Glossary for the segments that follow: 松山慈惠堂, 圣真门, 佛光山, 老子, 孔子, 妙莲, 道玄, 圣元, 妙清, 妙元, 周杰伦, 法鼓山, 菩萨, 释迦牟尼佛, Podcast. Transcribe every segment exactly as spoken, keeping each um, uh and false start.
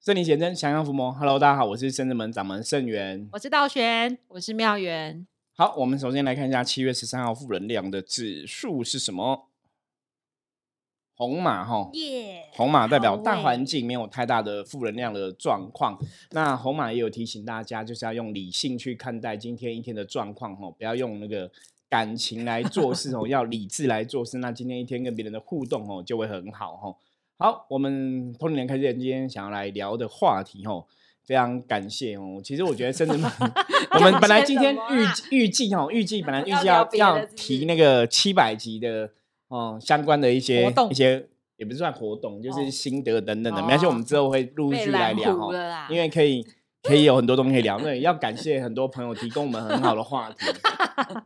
圣灵显真，降妖伏魔。Hello， 大家好，我是圣真门掌门圣元，我是道玄，我是妙元。好，我们首先来看一下七月十三号负能量的指数是什么？红马哈，耶、yeah, ！红马代表大环境没有太大的负能量的状况。那红马也有提醒大家，就是要用理性去看待今天一天的状况哈，不要用那个感情来做事哦，要理智来做事。那今天一天跟别人的互动哦，就会很好哈。好，我们通灵人开始今天想要来聊的话题哦。非常感谢哦！其实我觉得真的蛮，我们本来今天预预计哈，预计本来预计要要提那个七百集的哦、呃、相关的一些活动，一些也不是算活动，就是心得等等的。没关系，我们之后会陆续来聊哦，因为可以可以有很多东西可以聊。对，要感谢很多朋友提供我们很好的话题。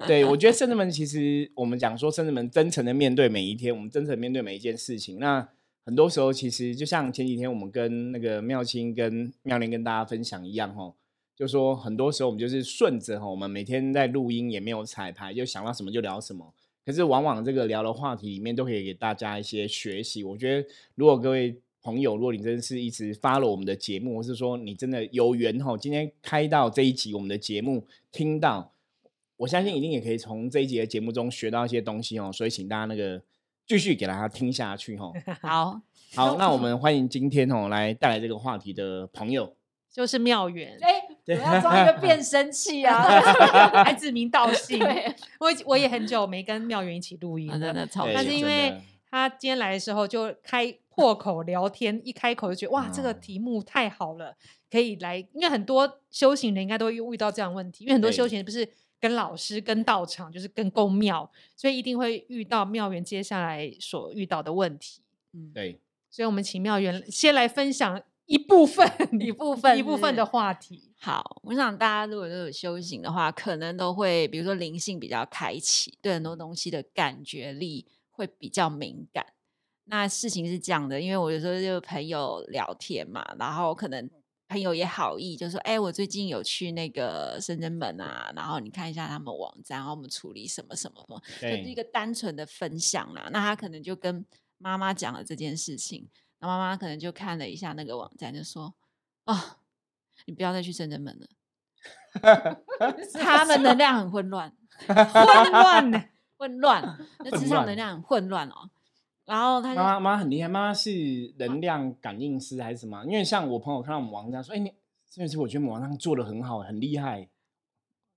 对，我觉得圣真门其实我们讲说圣真门真诚的面对每一天，我们真诚面对每一件事情。那很多时候其实就像前几天我们跟那个妙清跟妙莲跟大家分享一样、哦、就说很多时候我们就是顺着、哦、我们每天在录音也没有彩排，就想到什么就聊什么，可是往往这个聊的话题里面都可以给大家一些学习。我觉得如果各位朋友，如果你真的是一直 follow 我们的节目，或是说你真的有缘、哦、今天开到这一集我们的节目听到，我相信一定也可以从这一集的节目中学到一些东西、哦、所以请大家那个继续给他听下去、哦、好好，那我们欢迎今天、哦、来带来这个话题的朋友，就是妙元。哎，我要装一个变声器啊，还指名道姓。我我也很久没跟妙元一起录音了、啊、真的超，但是因为他今天来的时候就开破口聊天，一开口就觉得哇、嗯，这个题目太好了，可以来，因为很多修行人应该都会遇到这样的问题，因为很多修行人不是。跟老师跟道场就是跟公庙，所以一定会遇到妙元接下来所遇到的问题、嗯、对，所以我们请妙元先来分享一部分一部分一部分的话题。好，我想大家如果都有修行的话，可能都会比如说灵性比较开启，对很多东西的感觉力会比较敏感。那事情是这样的，因为我有时候就朋友聊天嘛，然后可能朋友也好意就说哎、欸，我最近有去那个圣真门啊，然后你看一下他们网站，然后我们处理什么什么什么，就是一个单纯的分享啦。那他可能就跟妈妈讲了这件事情，那妈妈可能就看了一下那个网站就说哦，你不要再去圣真门了。他们能量很混乱混乱混乱，那职场能量很混乱哦。然后他妈妈很厉害，妈妈是能量感应师还是什么？因为像我朋友看到我们网站说：“哎、欸，你这次我觉得网站做的很好，很厉害。”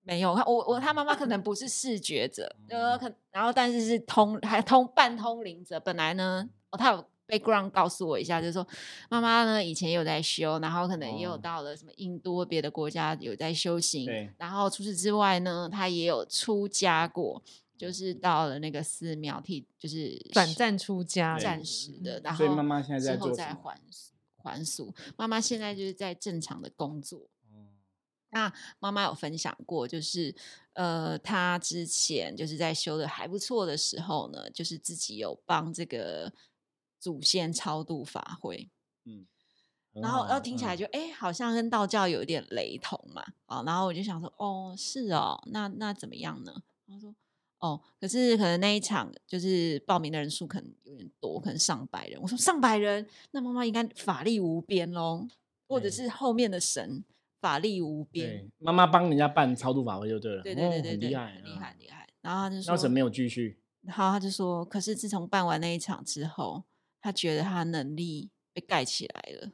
没有，我我他妈妈可能不是视觉者，呃、嗯，然后但是是通还通半通灵者。本来呢，哦，他有 background 告诉我一下，就是说妈妈呢以前有在修，然后可能也有到了什么印度别的国家有在修行，哦、然后除此之外呢，他也有出家过。就是到了那个寺庙替，就是短暂出家暂时的，然后所以妈妈现在在做什么？还俗，妈妈现在就是在正常的工作。嗯、那妈妈有分享过，就是呃，她之前就是在修的还不错的时候呢，就是自己有帮这个祖先超度法会，嗯。然后，然后听起来就哎、嗯欸，好像跟道教有一点雷同嘛，啊，然后我就想说，哦，是哦，那那怎么样呢？他说。哦，可是可能那一场就是报名的人数可能有点多，可能上百人。我说上百人，那妈妈应该法力无边咯，或者是后面的神法力无边。妈妈帮人家办超度法会就对了，对对对 对, 对、哦、很厉害、啊，很厉害，很厉害。然后他就说，那神没有继续。然后他就说，可是自从办完那一场之后，他觉得他能力被盖起来了。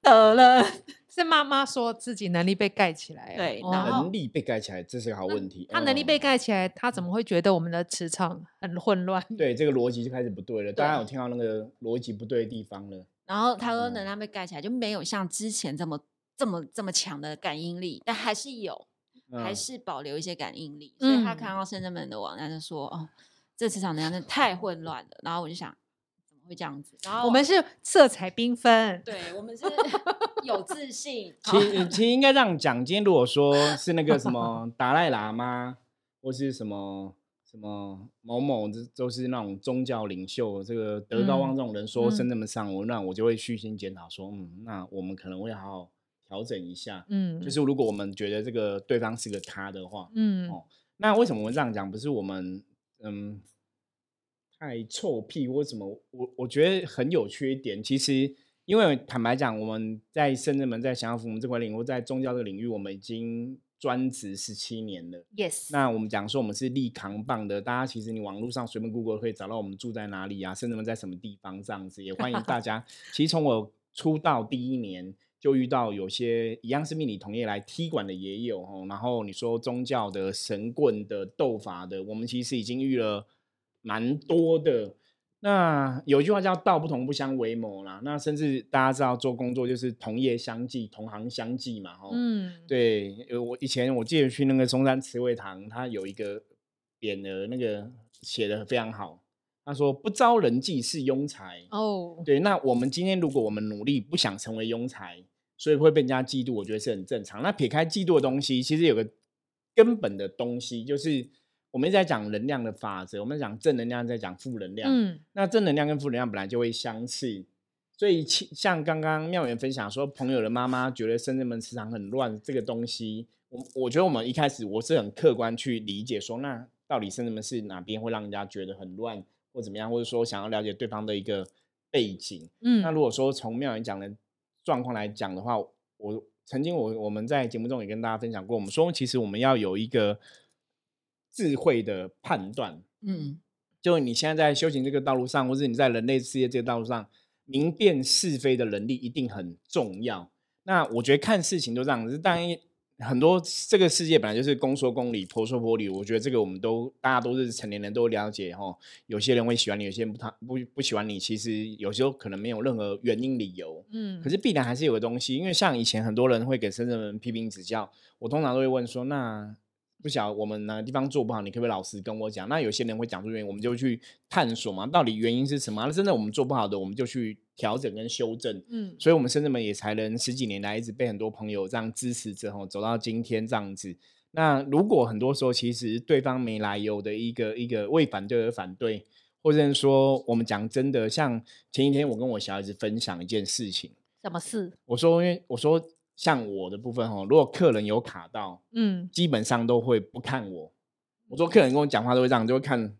得了，是妈妈说自己能力被盖起来、啊、对，然后能力被盖起来，这是个好问题。他能力被盖起来、哦、他怎么会觉得我们的磁场很混乱？对，这个逻辑就开始不对了，大家有听到那个逻辑不对的地方了。然后他说能量被盖起来、嗯、就没有像之前这么这么这么强的感应力，但还是有、嗯、还是保留一些感应力，所以他看到圣真门的网站就说、嗯、哦，这磁场能量真的太混乱了。然后我就想会这样子，然后我们是色彩缤纷，对，我们是有自信。其实，其实应该这样讲，今天如果说是那个什么达赖喇嘛，或是什么什么某某，都是那种宗教领袖，这个德高望重人说圣真门上我、嗯，那我就会虚心检讨说，嗯，那我们可能会好好调整一下。嗯，就是如果我们觉得这个对方是个他的话，嗯，哦，那为什么我这样讲？不是我们，嗯。太臭屁或什么，我我觉得很有趣一点。其实，因因为坦白讲，我们在圣真门、在降妖伏魔这块领域，或在宗教这个领域，我们已经专职十七年了。Yes。那我们讲说我们是力扛棒的，大家其实你网络上随便 Google 可以找到我们住在哪里啊，圣真门在什么地方这样子。也欢迎大家，其实从我出道第一年就遇到有些一样是命理同业来踢馆的也有，然后你说宗教的、神棍的、斗法的，我们其实已经遇了蛮多的。那有一句话叫道不同不相为谋啦，那甚至大家知道做工作就是同业相忌，同行相忌嘛。嗯，对，我以前我记得去那个松山慈惠堂，他有一个匾额那个写得非常好，他说不招人忌是庸才。哦，对，那我们今天如果我们努力不想成为庸才，所以会被人家嫉妒，我觉得是很正常。那撇开嫉妒的东西，其实有个根本的东西，就是我们一直在讲能量的法则，我们在讲正能量，在讲负能量。嗯，那正能量跟负能量本来就会相似，所以像刚刚妙元分享说朋友的妈妈觉得圣真门磁场很乱这个东西， 我, 我觉得我们一开始我是很客观去理解说，那到底圣真门是哪边会让人家觉得很乱或怎么样，或者说想要了解对方的一个背景。嗯，那如果说从妙元讲的状况来讲的话，我曾经 我, 我们在节目中也跟大家分享过，我们说其实我们要有一个智慧的判断。嗯，就你现在在修行这个道路上，或是你在人类世界这个道路上，明辨是非的能力一定很重要。那我觉得看事情都这样子，当然很多这个世界本来就是公说公理，婆说婆理，我觉得这个我们都大家都是成年人都了解。哦，有些人会喜欢你，有些人 不, 不, 不喜欢你，其实有时候可能没有任何原因理由。嗯，可是必然还是有个东西，因为像以前很多人会给圣真门批评指教，我通常都会问说，那不晓得我们哪个地方做不好，你可不可以老实跟我讲？那有些人会讲出原因，我们就去探索嘛，到底原因是什么？那真的我们做不好的，我们就去调整跟修正。嗯，所以我们圣真门也才能十几年来一直被很多朋友这样支持着，走到今天这样子。那如果很多时候其实对方没来由的一个一个为反对而反对，或者说我们讲真的，像前一天我跟我小孩子分享一件事情。什么事？我说，因为我说。像我的部分，哦，如果客人有卡到，嗯，基本上都会不看我。我说客人跟我讲话都会这样，就会看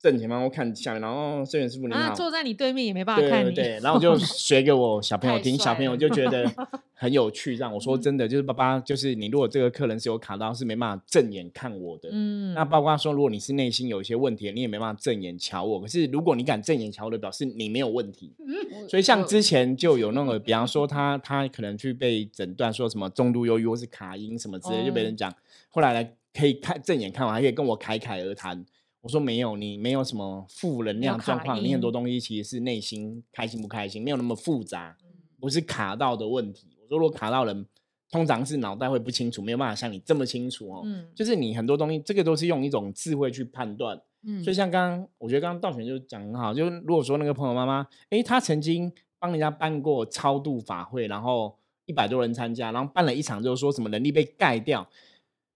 正前方或看下面，然后圣元师傅你好，啊，坐在你对面也没办法看你。对对对，然后就学给我小朋友听，小朋友就觉得很有趣。这样我说真的，就是爸爸，就是你如果这个客人是有卡到，是没办法正眼看我的。嗯，那包括说，如果你是内心有一些问题，你也没办法正眼瞧我。可是如果你敢正眼瞧我的，表示你没有问题。嗯，所以像之前就有那个，比方说他他可能去被诊断说什么重度忧郁或是卡因什么之类，就被人讲，后来来可以看正眼看我，还可以跟我侃侃而谈。我说没有，你没有什么负能量状况，你很多东西其实是内心开心不开心，没有那么复杂，不是卡到的问题。我说如果卡到人，通常是脑袋会不清楚，没有办法像你这么清楚。哦，嗯，就是你很多东西，这个都是用一种智慧去判断。嗯，所以像刚刚我觉得刚刚道玄就讲很好，就如果说那个朋友妈妈，诶，她曾经帮人家办过超度法会，然后一百多人参加，然后办了一场就说什么能力被盖掉。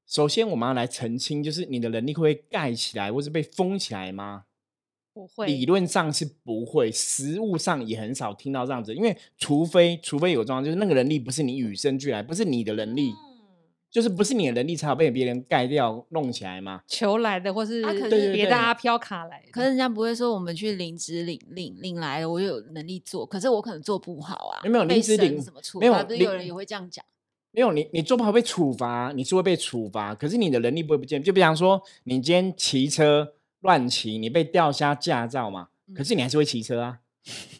首先我们要来澄清，就是你的能力会盖起来或是被封起来吗？不会，理论上是不会，实务上也很少听到这样子。因为除非除非有状况，就是那个能力不是你与生俱来，不是你的能力，嗯，就是不是你的能力才有被别人盖掉弄起来吗？求来的，或是别的阿飘卡来的。可是人家不会说我们去领职领领领来了，我有能力做，可是我可能做不好啊。有没有领职领什么处罚？没有，不是有人也会这样讲。没有，你你做不好被处罚，你是会被处罚，可是你的能力不会不见。就比方说你今天骑车乱骑，你被吊销驾照嘛，可是你还是会骑车啊，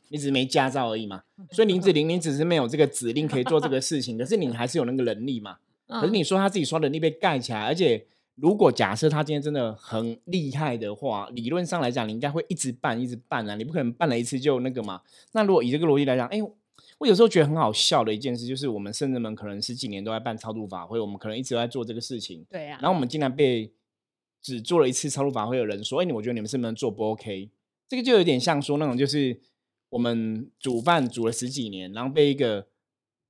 你只是没驾照而已嘛。所以林子玲你只是没有这个指令可以做这个事情，可是你还是有那个能力嘛。可是你说他自己说能力被盖起来，而且如果假设他今天真的很厉害的话，理论上来讲你应该会一直办一直办啊，你不可能办了一次就那个嘛。那如果以这个逻辑来讲，哎，我有时候觉得很好笑的一件事，就是我们圣真门可能十几年都在办超度法会，我们可能一直都在做这个事情。对啊，然后我们竟然被只做了一次超度法会的人说，哎，我觉得你们圣真门做不 OK。 这个就有点像说那种，就是我们煮饭煮了十几年，然后被一个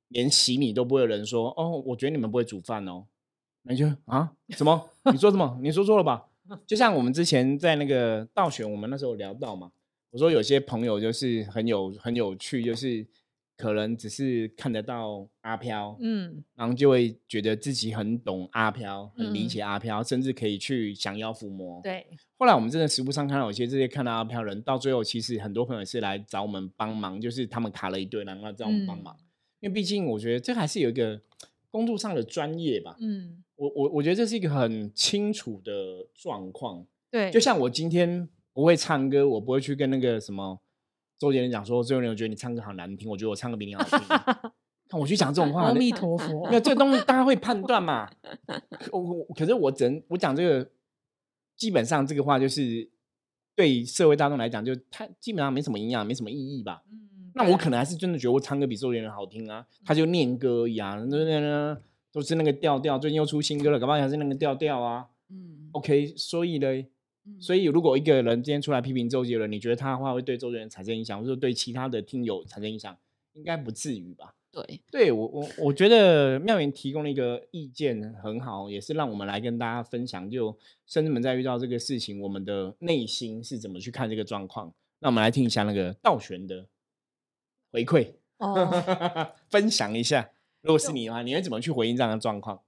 连洗米都不会的人说，哦，我觉得你们不会煮饭哦。你就啊什么你说什么你说错了吧。就像我们之前在那个道玄，我们那时候聊到嘛，我说有些朋友就是很有很有趣，就是可能只是看得到阿飘，嗯，然后就会觉得自己很懂阿飘，很理解阿飘，嗯，甚至可以去想要伏魔。对，后来我们真的实务上看到有些这些看到阿飘人，到最后其实很多朋友是来找我们帮忙，就是他们卡了一堆，然后找我们帮忙，嗯，因为毕竟我觉得这还是有一个工作上的专业吧，嗯，我我我觉得这是一个很清楚的状况。对，就像我今天不会唱歌，我不会去跟那个什么周杰伦讲说，周杰伦我觉得你唱歌好难听，我觉得我唱歌比你好听。看我去讲这种话，阿弥陀佛，没有这东西大家会判断嘛。我可是我整我讲这个，基本上这个话就是对社会大众来讲，就它基本上没什么营养，没什么意义吧。嗯，那我可能还是真的觉得我唱歌比周杰伦好听啊，他就念歌而已啊，嗯，都是那个调调，最近又出新歌了，搞不好还是那个调调啊。嗯 ，OK， 所以呢。所以如果一个人今天出来批评周杰伦，你觉得他的话会对周杰伦产生影响，或者对其他的听友产生影响，应该不至于吧。对对，我我我觉得妙云提供了一个意见很好，也是让我们来跟大家分享，就甚至们在遇到这个事情，我们的内心是怎么去看这个状况。那我们来听一下那个道玄的回馈，哦，分享一下，如果是你的话，你会怎么去回应这样的状况？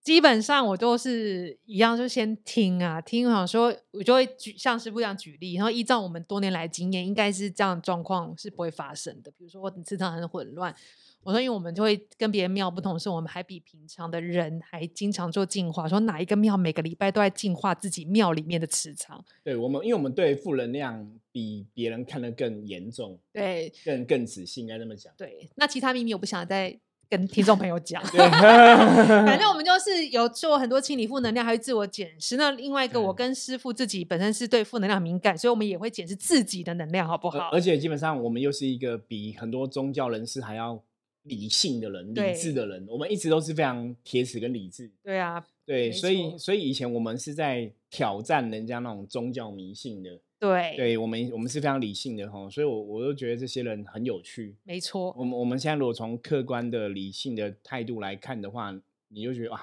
基本上我都是一样，就先听啊听，好像说我就会举像师傅这样举例，然后依照我们多年来经验，应该是这样的状况是不会发生的。比如说我磁场很混乱，我说因为我们就会跟别人庙不同，是我们还比平常的人还经常做净化，说哪一个庙每个礼拜都在净化自己庙里面的磁场。对，我们因为我们对负能量比别人看得更严重，对，更更仔细，应该这么讲。对，那其他秘密我不想再跟听众朋友讲。反正我们就是有做很多清理负能量，还有自我检视。那另外一个，我跟师父自己本身是对负能量敏感，所以我们也会检视自己的能量好不好。而且基本上我们又是一个比很多宗教人士还要理性的人，理智的人，我们一直都是非常铁齿跟理智。对啊，对，所以所以以前我们是在挑战人家那种宗教迷信的。对， 对，我们我们是非常理性的，所以我我就觉得这些人很有趣。没错，我们我们现在如果从客观的理性的态度来看的话，你就觉得啊，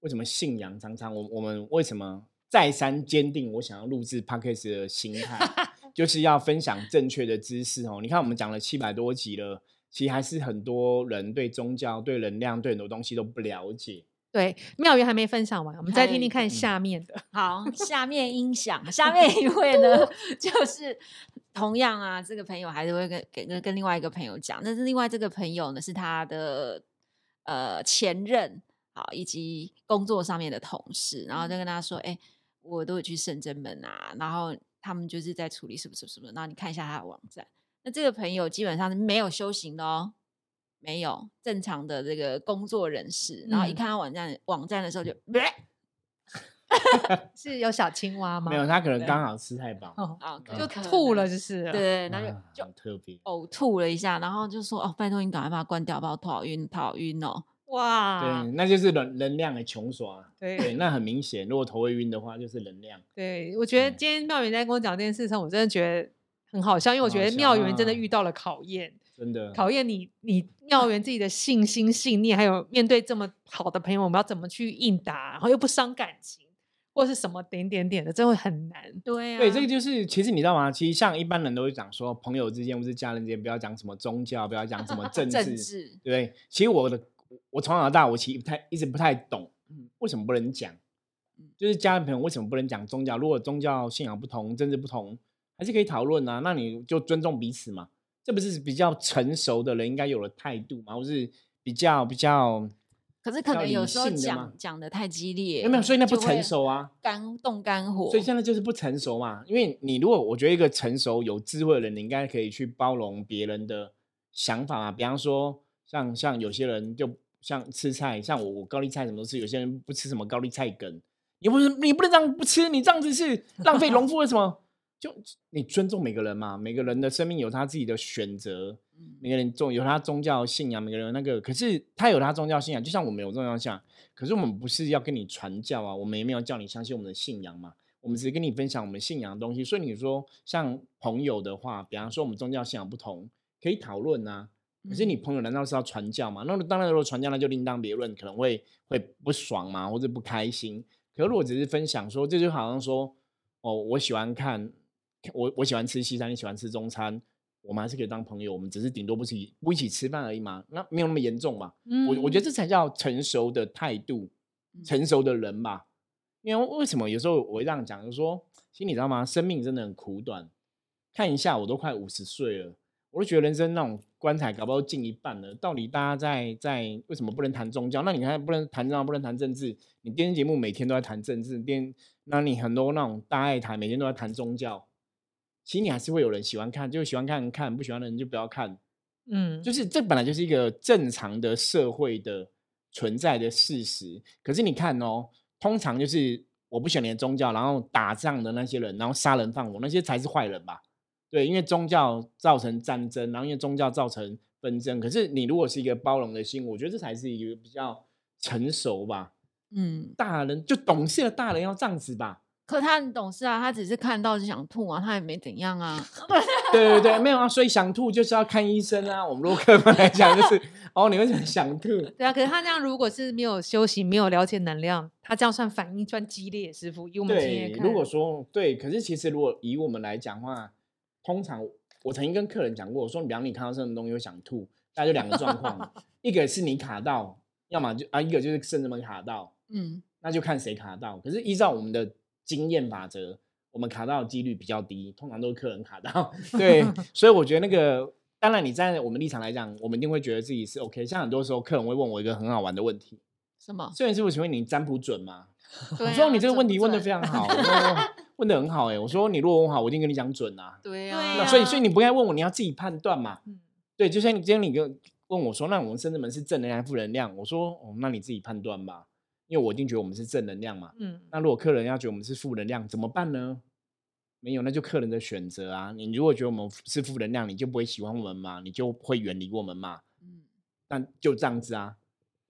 为什么信仰常常我我们为什么再三坚定我想要录制 Podcast 的心态，就是要分享正确的知识哦。你看我们讲了七百多集了，其实还是很多人对宗教、对能量、对很多东西都不了解。对，妙云还没分享完，我们再听听看下面的。好，下面音响，下面一位呢，就是同样啊，这个朋友还是会 跟, 跟, 跟另外一个朋友讲，但是另外这个朋友呢，是他的呃前任，好，以及工作上面的同事，然后就跟他说，哎、嗯欸，我都有去圣真门啊，然后他们就是在处理什么什么什么，然后你看一下他的网站。那这个朋友基本上是没有修行的哦。没有正常的这个工作人士，嗯，然后一看到网站网站的时候就，是有小青蛙吗？没有，他可能刚好吃太饱，哦哦，就吐了，就是了，对，然后就特别呕吐了一下，然后就说哦，拜托你赶快把它关掉，把我头好晕，头好晕哦，哇，对，那就是能能量的穷耍，对，对，那很明显，如果头会晕的话，就是能量。对，我觉得今天妙云在跟我讲这件事上，我真的觉得很好笑，因为我觉得妙云真的遇到了考验。真的考验你你妙云自己的信心信念，还有面对这么好的朋友，我们要怎么去应答，然后又不伤感情或是什么点点点的，这会很难。对啊，对，这个就是其实你知道吗，其实像一般人都会讲说朋友之间或是家人之间不要讲什么宗教，不要讲什么政治，政治，对，其实我的我从小到大我其实不太一直不太懂为什么不能讲，就是家人朋友为什么不能讲宗教，如果宗教信仰不同，政治不同，还是可以讨论啊，那你就尊重彼此嘛，这不是比较成熟的人应该有的态度吗？或是比较比较，可是可能有时候讲讲的太激烈，有没有？所以那不成熟啊，干动肝火。所以现在就是不成熟嘛，因为你如果我觉得一个成熟有智慧的人，你应该可以去包容别人的想法嘛。比方说，像像有些人就像吃菜，像我我高丽菜什么都吃，有些人不吃什么高丽菜梗，你不是你不能这样不吃，你这样子是浪费农夫的什么？就你尊重每个人嘛，每个人的生命有他自己的选择，每个人有他宗教信仰，每个人那个，可是他有他宗教信仰，就像我们有宗教信仰，可是我们不是要跟你传教啊，我们也没有叫你相信我们的信仰嘛，我们只是跟你分享我们信仰的东西。所以你说像朋友的话，比方说我们宗教信仰不同，可以讨论啊，可是你朋友难道是要传教嘛？那当然如果传教那就另当别论，可能会会不爽嘛，或者不开心。可是如果只是分享说，这就好像说哦，我喜欢看我, 我喜欢吃西餐，你喜欢吃中餐，我们还是可以当朋友，我们只是顶多不起不一起吃饭而已嘛，那没有那么严重嘛、嗯、我, 我觉得这才叫成熟的态度，成熟的人吧。因为为什么有时候我会这样讲，就是说其实你知道吗，生命真的很苦短，看一下我都快五十岁了，我就觉得人生那种棺材搞不好近一半了，到底大家在在为什么不能谈宗教？那你看不能谈宗教，不能谈政治，你电视节目每天都在谈政治，电那你很多那种大爱台每天都在谈宗教，其实你还是会有人喜欢看就喜欢看看，不喜欢的人就不要看。嗯，就是这本来就是一个正常的社会的存在的事实。可是你看哦，通常就是我不喜欢你的宗教，然后打仗的那些人，然后杀人放火那些才是坏人吧。对，因为宗教造成战争，然后因为宗教造成纷争。可是你如果是一个包容的心，我觉得这才是一个比较成熟吧。嗯，大人就懂事的大人要这样子吧。可他很懂事啊，他只是看到就想吐啊，他也没怎样啊。对对对，没有啊，所以想吐就是要看医生啊。我们如果客观来讲，就是哦，你为什么想吐？对啊，可是他这样如果是没有休息、没有了解能量，他这样算反应算激烈，师傅。以我们经验看，如果说对，可是其实如果以我们来讲的话。通常我曾经跟客人讲过，我说你比方你看到这种东西会想吐，大概就两个状况，一个是你卡到，要么就啊，一个就是圣人们卡到，嗯，那就看谁卡到。可是依照我们的经验法则，我们卡到的几率比较低，通常都是客人卡到，对，所以我觉得那个，当然你在我们立场来讲，我们一定会觉得自己是 OK。像很多时候客人会问我一个很好玩的问题，什么？所以师傅请问你占卜准吗？啊、我说你这个问题问得非常好。问得很好哎、欸，我说你如果问好，我一定跟你讲准啊。对啊，那所以所以你不该问我，你要自己判断嘛。嗯、对，就像你今天你跟问我说，那我们圣真门是正能量还是负能量？我说哦，那你自己判断吧，因为我一定觉得我们是正能量嘛。嗯，那如果客人要觉得我们是负能量，怎么办呢？没有，那就客人的选择啊。你如果觉得我们是负能量，你就不会喜欢我们嘛，你就会远离我们嘛。嗯，那就这样子啊，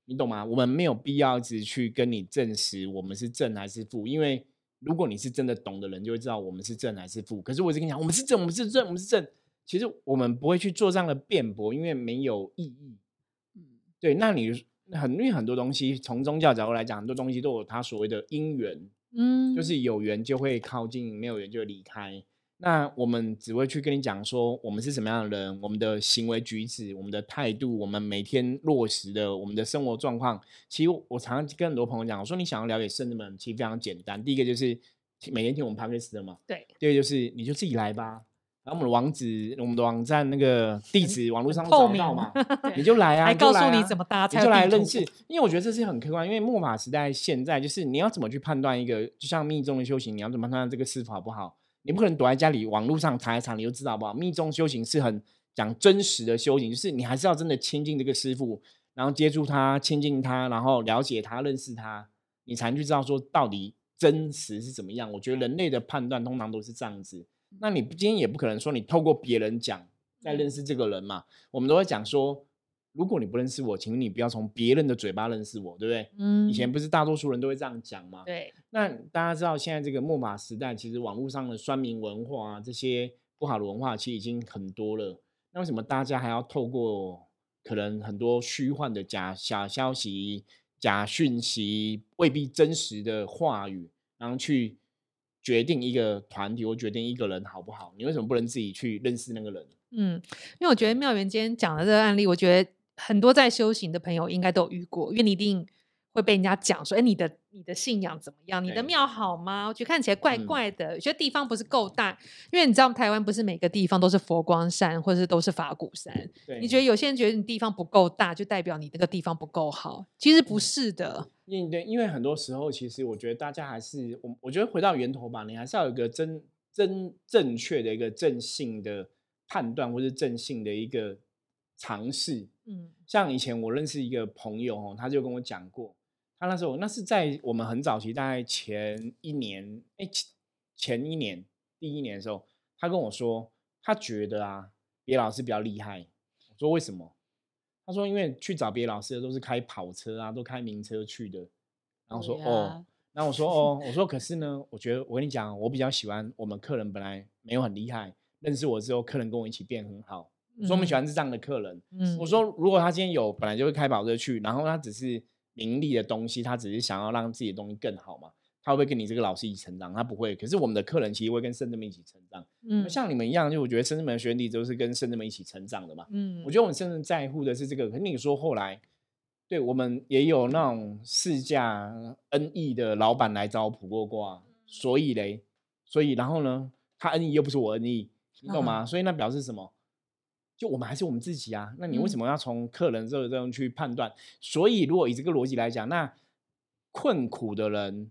你懂吗？我们没有必要一直去跟你证实我们是正还是负，因为。如果你是真的懂的人，就会知道我们是正还是负。可是我一直跟你讲，我们是正，我们是正，我们是正。其实我们不会去做这样的辩驳，因为没有意义。嗯，对。那你很因为很多东西，从宗教角度来讲，很多东西都有它所谓的因缘。嗯，就是有缘就会靠近，没有缘就离开。那我们只会去跟你讲说，我们是什么样的人，我们的行为举止，我们的态度，我们每天落实的，我们的生活状况。其实我常常跟很多朋友讲，我说你想要了解圣人们，其实非常简单。第一个就是每天听我们 Podcast 的嘛，对。第二个就是你就自己来吧，然后我们的网址、我们的网站那个地址，网络上找到嘛，你就来啊，还告诉你怎么搭，你就来认识。因为我觉得这是很客观，因为末法时代现在就是你要怎么去判断一个，就像密宗的修行，你要怎么判断这个师父好不好？你不可能躲在家里网络上查一查你就知道好不好。密宗修行是很讲真实的修行，就是你还是要真的亲近这个师父，然后接触他，亲近他，然后了解他，认识他，你才能去知道说到底真实是怎么样。我觉得人类的判断通常都是这样子。那你今天也不可能说你透过别人讲再认识这个人嘛，我们都会讲说如果你不认识我，请你不要从别人的嘴巴认识我，对不对？嗯，以前不是大多数人都会这样讲吗？对。那大家知道现在这个末法时代，其实网络上的酸民文化啊，这些不好的文化其实已经很多了。那为什么大家还要透过可能很多虚幻的假小消息、假讯息、未必真实的话语，然后去决定一个团体或决定一个人好不好？你为什么不能自己去认识那个人？嗯，因为我觉得妙元今天讲的这个案例，我觉得很多在修行的朋友应该都有遇过，因为你一定会被人家讲说，哎，你的你的信仰怎么样？你的庙好吗？我觉得看起来怪怪的，有些、嗯、地方不是够大，因为你知道台湾不是每个地方都是佛光山，或者是都是法鼓山。你觉得有些人觉得你地方不够大，就代表你那个地方不够好，其实不是的。嗯、对，因为很多时候，其实我觉得大家还是我，我觉得回到源头吧，你还是要有一个真真正确的一个正性的判断，或是正性的一个尝试。嗯，像以前我认识一个朋友、哦、他就跟我讲过，他那时候那是在我们很早期，大概前一年，哎，前一年第一年的时候，他跟我说，他觉得啊，别老师比较厉害。我说为什么？他说因为去找别老师的都是开跑车啊，都开名车去的。然后说、啊、哦，然后我说哦，我说可是呢，我觉得我跟你讲，我比较喜欢我们客人本来没有很厉害，认识我之后，客人跟我一起变很好。我说我们喜欢是这样的客人、嗯、我说如果他今天有本来就会开跑车去，然后他只是名利的东西，他只是想要让自己的东西更好嘛，他会跟你这个老师一起成长，他不会。可是我们的客人其实会跟圣真门一起成长，嗯，像你们一样，就我觉得圣真门的学弟都是跟圣真门一起成长的嘛，嗯，我觉得我们真正在乎的是这个。可是你说后来，对我们也有那种市价恩义的老板来找我卜过卦，所以嘞，所以然后呢，他恩义又不是我恩义，你懂吗？啊、所以那表示什么？就我们还是我们自己啊，那你为什么要从客人这种去判断、嗯、所以如果以这个逻辑来讲，那困苦的人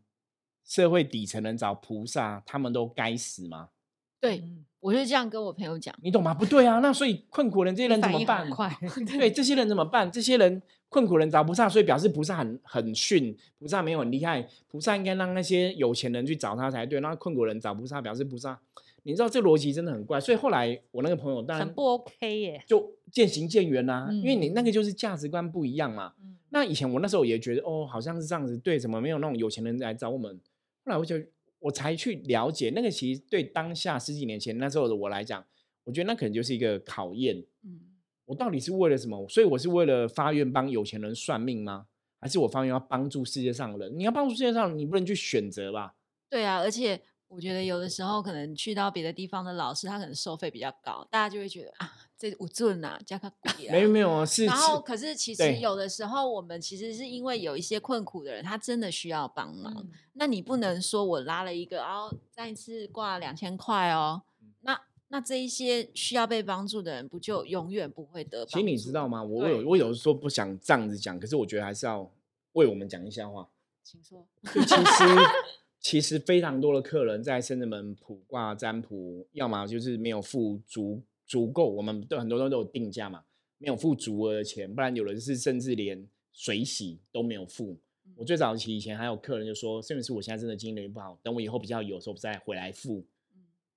社会底层人找菩萨，他们都该死吗？对，我就这样跟我朋友讲，你懂吗？不对啊，那所以困苦人这些人怎么办？对，这些人怎么办？这些人困苦人找菩萨，所以表示菩萨很很逊，菩萨没有很厉害，菩萨应该让那些有钱人去找他才对，那困苦人找菩萨表示菩萨，你知道这逻辑真的很怪。所以后来我那个朋友当然很不 OK 耶，就渐行渐远啦、啊嗯、因为你那个就是价值观不一样嘛、嗯、那以前我那时候也觉得哦，好像是这样子，对，怎么没有那种有钱人来找我们？后来我就我才去了解那个，其实对当下十几年前那时候的我来讲，我觉得那可能就是一个考验、嗯、我到底是为了什么？所以我是为了发愿帮有钱人算命吗？还是我发愿要帮助世界上人？你要帮助世界上人，你不能去选择吧？对啊，而且我觉得有的时候可能去到别的地方的老师，他可能收费比较高，大家就会觉得啊，这有准啊，加个贵啊，没有没有啊，是。然后可是其实有的时候我们其实是因为有一些困苦的人，他真的需要帮忙、嗯、那你不能说我拉了一个然后再一次挂两千块哦、嗯、那那这一些需要被帮助的人不就永远不会得帮助？其实你知道吗，我有我有时候不想这样子讲，可是我觉得还是要为我们讲一下话。请说。就其实其实非常多的客人在圣真门卜卦占卜，要么就是没有付足足够，我们对很多人都有定价嘛，没有付足额的钱，不然有人是甚至连水洗都没有付。我最早期以前还有客人就说，甚至是我现在真的经营不好，等我以后比较有时候再回来付。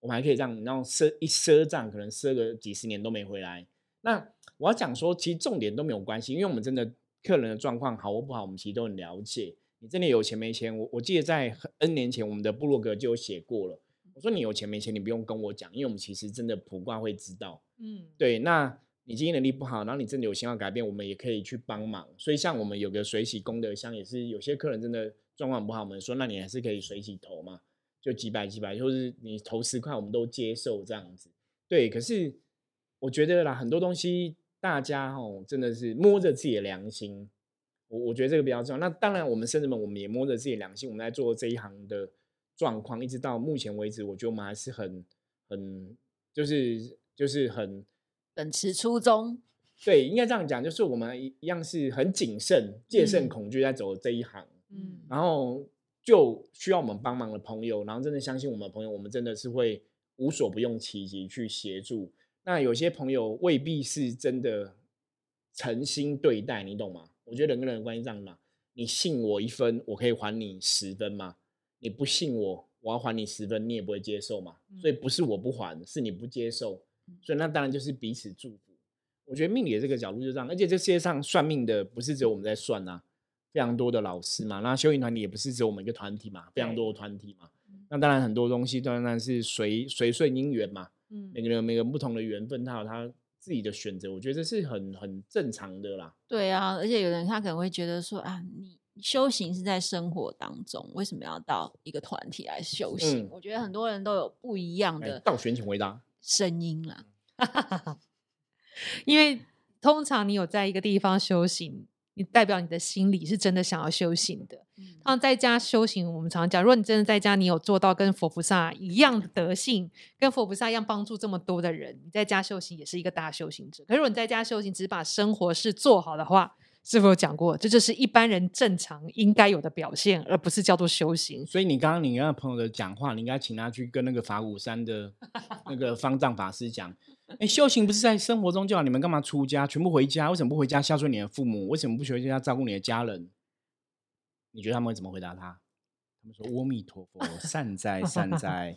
我们还可以这样，然后赊一赊账可能赊个几十年都没回来。那我要讲说其实重点都没有关系，因为我们真的客人的状况好或不好我们其实都很了解。你真的有钱没钱， 我, 我记得在 N 年前我们的部落格就有写过了，我说你有钱没钱你不用跟我讲，因为我们其实真的卜卦会知道，嗯，对，那你经济能力不好，然后你真的有想要改变，我们也可以去帮忙。所以像我们有个水洗功德箱，也是有些客人真的状况不好，我们说那你还是可以水洗头嘛，就几百几百，就是你投十块我们都接受这样子。对，可是我觉得啦，很多东西大家、哦、真的是摸着自己的良心，我觉得这个比较重要。那当然我们圣真门我们也摸着自己良心，我们在做这一行的状况一直到目前为止，我觉得我们还是很很就是就是很秉持初衷，对，应该这样讲，就是我们一样是很谨慎戒慎恐惧在走这一行、嗯、然后就需要我们帮忙的朋友，然后真的相信我们的朋友，我们真的是会无所不用其极去协助。那有些朋友未必是真的诚心对待，你懂吗？我觉得人跟人的关系这样嘛，你信我一分我可以还你十分嘛，你不信我我要还你十分你也不会接受嘛，所以不是我不还，是你不接受，所以那当然就是彼此祝福。我觉得命理的这个角度就这样，而且这世界上算命的不是只有我们在算啊，非常多的老师嘛，那修行团体也不是只有我们一个团体嘛，非常多的团体嘛，那当然很多东西当然是随随顺因缘嘛，每个人有每个不同的缘分，他有他自己的选择，我觉得这是很很正常的啦。对啊，而且有人他可能会觉得说啊，你修行是在生活当中，为什么要到一个团体来修行、嗯、我觉得很多人都有不一样的道玄请回答声音啦因为通常你有在一个地方修行，你代表你的心理是真的想要修行的。那、嗯、在家修行，我们常讲，如果你真的在家，你有做到跟佛菩萨一样的德性，跟佛菩萨一样帮助这么多的人，你在家修行也是一个大修行者。可是如果你在家修行，只把生活事做好的话，师父有讲过，这就是一般人正常应该有的表现，而不是叫做修行。所以你刚刚你跟朋友的讲话，你应该请他去跟那个法鼓山的那个方丈法师讲。哎，修行不是在生活中就好，你们干嘛出家？全部回家，为什么不回家孝顺你的父母？为什么不回家照顾你的家人？你觉得他们会怎么回答他？他们说：“阿弥陀佛，善哉善哉。”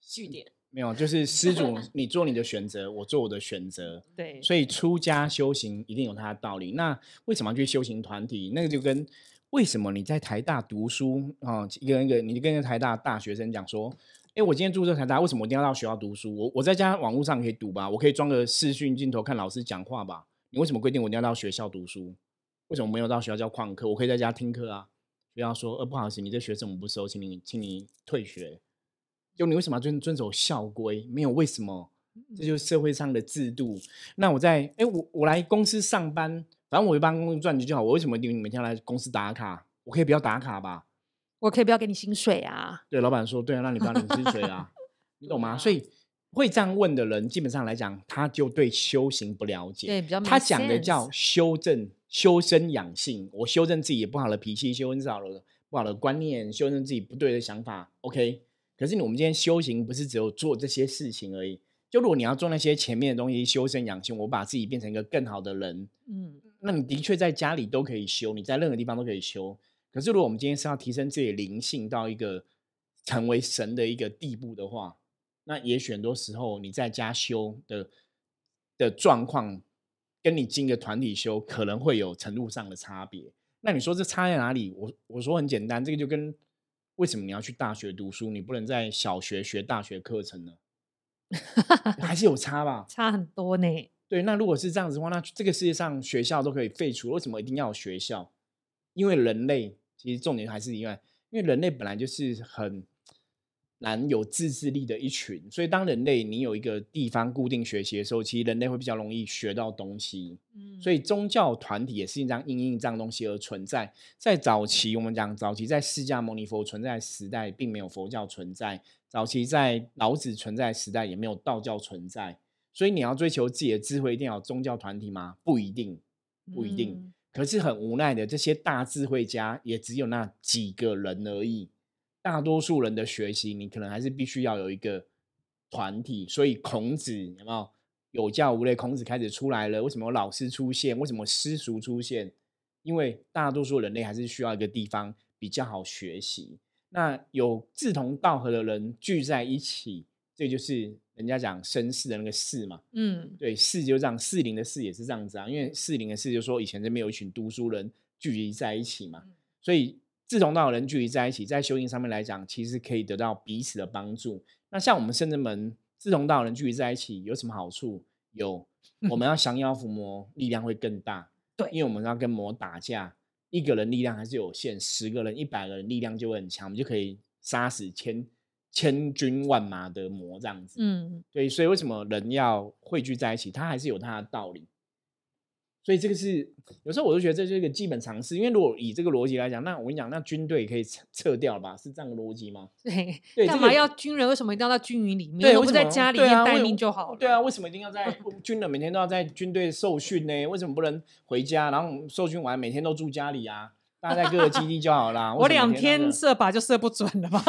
句点没有，就是施主，你做你的选择，我做我的选择。对，所以出家修行一定有它的道理。那为什么要去修行团体？那个就跟为什么你在台大读书啊、哦，一个一个，你跟台大大学生讲说。哎，我今天住这台大，为什么我一定要到学校读书？我我在家网络上可以读吧，我可以装个视讯镜头看老师讲话吧。你为什么规定我一定要到学校读书？为什么没有到学校教旷课？我可以在家听课啊。学校说，呃，不好意思，你这学生我不收，请你，请你退学。就你为什么要遵遵守校规？没有为什么，这就是社会上的制度。那我在，哎，我我来公司上班，反正我一般工作赚钱就好。我为什么你每天来公司打卡？我可以不要打卡吧？我可以不要给你薪水啊？对，老板说，对啊，那你不要领薪水啊？你懂吗？所以会这样问的人，基本上来讲，他就对修行不了解。对，比较没 sense。 他讲的叫修正。修身养性，我修正自己也不好的脾气，修正好了不好的观念，修正自己不对的想法 OK。 可是我们今天修行不是只有做这些事情而已，就如果你要做那些前面的东西，修身养性，我把自己变成一个更好的人，嗯，那你的确在家里都可以修，你在任何地方都可以修。可是如果我们今天是要提升自己的灵性到一个成为神的一个地步的话，那也许很多时候你在家修的的状况跟你进一个团体修可能会有程度上的差别。那你说这差在哪里？ 我, 我说很简单，这个就跟为什么你要去大学读书，你不能在小学学大学课程呢？还是有差吧，差很多呢。对，那如果是这样子的话，那这个世界上学校都可以废除，为什么一定要有学校？因为人类其实重点还是因为因为人类本来就是很难有自制力的一群，所以当人类你有一个地方固定学习的时候，其实人类会比较容易学到东西、嗯、所以宗教团体也是一张因应这样东西而存在。在早期，我们讲早期在释迦牟尼佛存在时代并没有佛教存在，早期在老子存在时代也没有道教存在，所以你要追求自己的智慧一定要有宗教团体吗？不一定，不一定、嗯、可是很无奈的，这些大智慧家也只有那几个人而已。大多数人的学习你可能还是必须要有一个团体。所以孔子有没有有教无类，孔子开始出来了，为什么有老师出现，为什么私塾出现？因为大多数人类还是需要一个地方比较好学习，那有志同道合的人聚在一起，这就是人家讲绅士的那个士嘛，嗯，对，士就这样，士林的士也是这样子啊，因为士林的士就说以前这边有一群读书人聚集在一起嘛，所以志同道合人聚集在一起，在修行上面来讲，其实可以得到彼此的帮助。那像我们圣真门志同道合人聚集在一起有什么好处？有，我们要降妖伏魔，力量会更大。对，因为我们要跟魔打架，一个人力量还是有限，十个人、一百个人力量就会很强，我们就可以杀死千千军万马的魔这样子。嗯，对，所以为什么人要汇聚在一起，它还是有它的道理。所以这个是有时候我就觉得这是一个基本常识，因为如果以这个逻辑来讲，那我跟你讲，那军队可以撤掉了吧？是这样的逻辑吗？对，对，干嘛要军人？为什么一定要到军营里面？对，我们在家里面待命就好了。对啊，为什么一定要在军人每天都要在军队受训呢？为什么不能回家？然后受训完每天都住家里啊？大家在各个基地就好啦。我两天射靶就射不准了吧？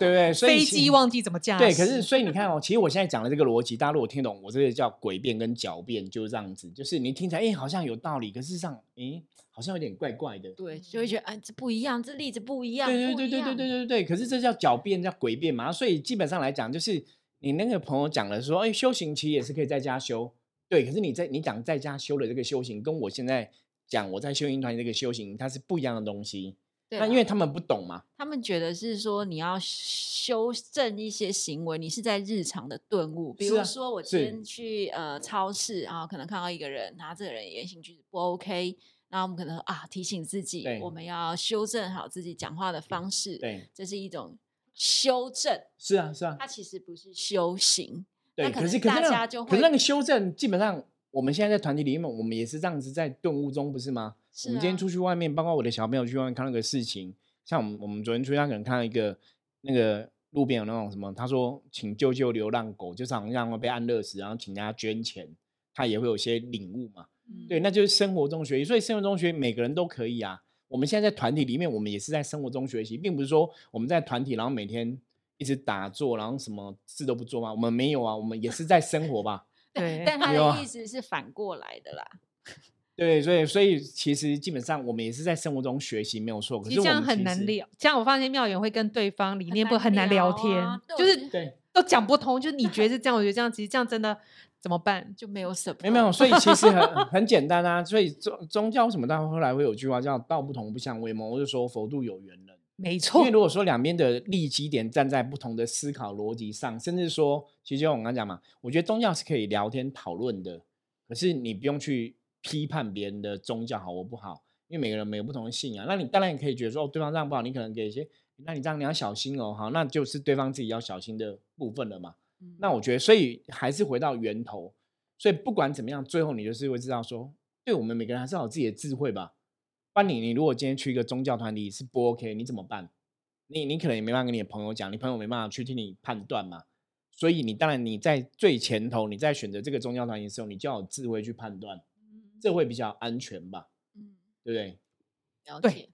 对不对？所以飞机忘记怎么驾驶。对，可是所以你看哦，其实我现在讲的这个逻辑，大家如果听懂，我这个叫诡辩跟狡辩，就是这样子。就是你听起来，哎，好像有道理，可是事实上，哎，好像有点怪怪的。对，就会觉得，哎，这不一样，这例子不一样。对对对对对对对对。可是这叫狡辩，叫诡辩嘛。所以基本上来讲，就是你那个朋友讲了说，哎，修行其实也是可以在家修。对，可是你在你讲在家修的这个修行，跟我现在讲我在修行团这个修行，它是不一样的东西。对，那因为他们不懂嘛，他们觉得是说你要修正一些行为，你是在日常的顿悟。比如说我今天去、呃、超市，然后可能看到一个人，他这个人言行举止不 OK， 然后我们可能啊提醒自己，我们要修正好自己讲话的方式。对，这是一种修正。是啊，是啊，它其实不是修行。对，可是大家就会，可是那个修正基本上。我们现在在团体里面，我们也是这样子在顿悟中，不是吗？是、啊、我们今天出去外面，包括我的小朋友去外面看那个事情，像我们我们昨天出去，他可能看到一个那个路边有那种什么，他说请救救流浪狗，就是好像被安乐死，然后请大家捐钱，他也会有些领悟嘛、嗯、对，那就是生活中学习。所以生活中学习每个人都可以啊。我们现在在团体里面，我们也是在生活中学习，并不是说我们在团体然后每天一直打坐然后什么事都不做嘛，我们没有啊，我们也是在生活吧。对，但他的意思是反过来的啦。对，所以所以其实基本上我们也是在生活中学习，没有错。可是我们这样很难聊，这样我发现妙缘会跟对方理念不很难聊天，啊、就是对都讲不通。就是你觉得是这样，我觉得这样，其实这样真的怎么办？就没有什么，没有没有。所以其实很很简单啊。所以宗宗教为什么到后来会有句话叫"道不同不相为谋"，我就说佛度有缘人。没错，因为如果说两边的立基点站在不同的思考逻辑上，甚至说其实就像我刚讲嘛，我觉得宗教是可以聊天讨论的，可是你不用去批判别人的宗教好或不好，因为每个人没有不同的信仰，那你当然也可以觉得说哦，对方这样不好，你可能给一些，那你这样你要小心哦，好，那就是对方自己要小心的部分了嘛。嗯、那我觉得，所以还是回到源头，所以不管怎么样，最后你就是会知道说，对我们每个人还是要有自己的智慧吧。不然你你如果今天去一个宗教团体是不 OK， 你怎么办？你你可能也没办法跟你的朋友讲，你朋友没办法去替你判断嘛。所以你当然你在最前头，你在选择这个宗教团体的时候，你就要有智慧去判断，这会比较安全吧。对不对？了解，对，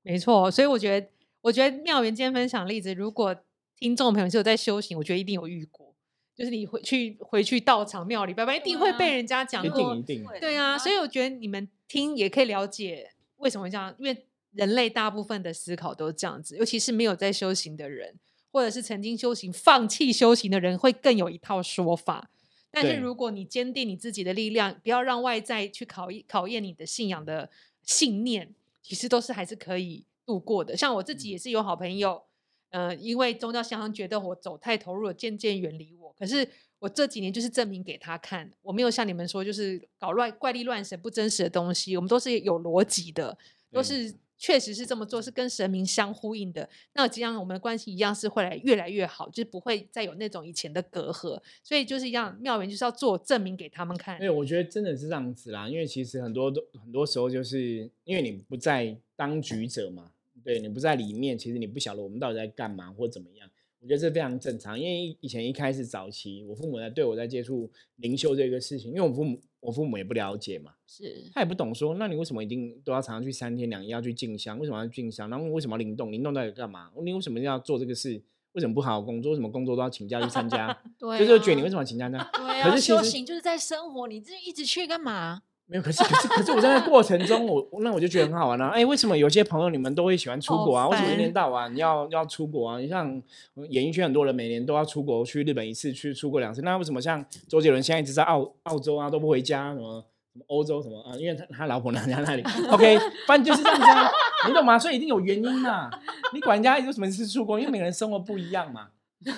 没错。所以我觉得，我觉得妙元今天分享的例子，如果听众朋友是有在修行，我觉得一定有遇过，就是你回去回去道场庙里拜拜，一定会被人家讲过，一定一定，对啊。所以我觉得你们听也可以了解为什么会这样，因为人类大部分的思考都是这样子，尤其是没有在修行的人，或者是曾经修行放弃修行的人，会更有一套说法。但是如果你坚定你自己的力量，不要让外在去考考验你的信仰的信念，其实都是还是可以度过的。像我自己也是有好朋友、呃、因为宗教信仰觉得我走太投入了，渐渐远离我。可是我这几年就是证明给他看，我没有像你们说就是搞乱怪力乱神不真实的东西，我们都是有逻辑的，都是确实是这么做，是跟神明相呼应的。那这样我们的关系一样是会来越来越好，就是不会再有那种以前的隔阂。所以就是一样，妙元就是要做证明给他们看。对，我觉得真的是这样子啦，因为其实很多很多时候就是因为你不在当局者嘛，对，你不在里面，其实你不晓得我们到底在干嘛或怎么样。我觉得这非常正常，因为以前一开始早期，我父母在对我在接触灵修这个事情，因为我父母我父母也不了解嘛，是他也不懂说，那你为什么一定都要常常去三天两夜要去进香？为什么要进香？然后为什么要灵动？灵动到底干嘛？你为什么要做这个事？为什么不好好工作？为什么工作都要请假去参加？对、啊，就是觉得你为什么要请假呢？对啊，可是修行就是在生活，你一直去干嘛？没有，可是可是可是我在那过程中，我那我就觉得很好玩啊！哎，为什么有些朋友你们都会喜欢出国啊？为什么一年到晚要要出国啊？你像演艺圈很多人每年都要出国，去日本一次，去出国两次。那为什么像周杰伦现在一直在澳澳洲啊都不回家？什么什么欧洲什么啊？因为他他老婆娘家那里。OK， 反正就是这样子啊，你懂吗？所以一定有原因嘛。你管人家有什么事出国？因为每个人生活不一样嘛。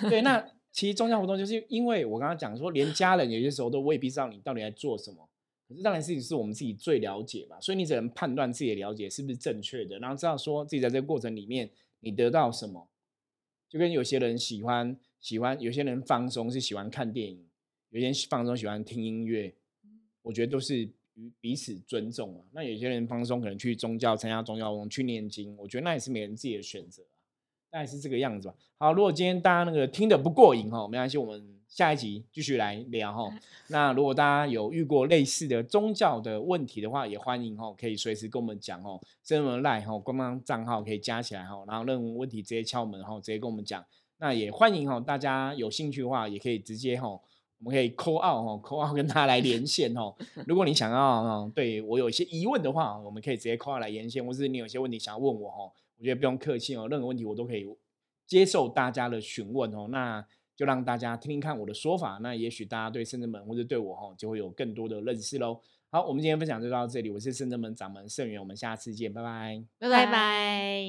对，那其实宗教活动就是因为我刚刚讲说，连家人有些时候都未必知道你到底在做什么。可是当然是我们自己最了解嘛，所以你只能判断自己的了解是不是正确的，然后知道说自己在这个过程里面你得到什么。就跟有些人喜欢喜欢有些人放松是喜欢看电影，有些人放松喜欢听音乐，我觉得都是彼此尊重啊。那有些人放松可能去宗教参加宗教活动，去念经，我觉得那也是每人自己的选择、啊、那也是这个样子吧。好，如果今天大家那个听得不过瘾没关系，我们下一集继续来聊哈。那如果大家有遇过类似的宗教的问题的话，也欢迎哈，可以随时跟我们讲哦。跟我们 LINE 哈，官方账号可以加起来哈，然后任何问题直接敲门哈，直接跟我们讲。那也欢迎哈，大家有兴趣的话，也可以直接哈，我们可以 call out 哈 ，call out 跟他来连线哦。如果你想要对我有一些疑问的话，我们可以直接 call out 来连线，或是你有些问题想要问我哈，我觉得不用客气哦，任何问题我都可以接受大家的询问哦。那就让大家听听看我的说法，那也许大家对圣真门或者对我就会有更多的认识咯。好，我们今天分享就到这里，我是圣真门掌门圣元，我们下次见，拜拜，拜拜。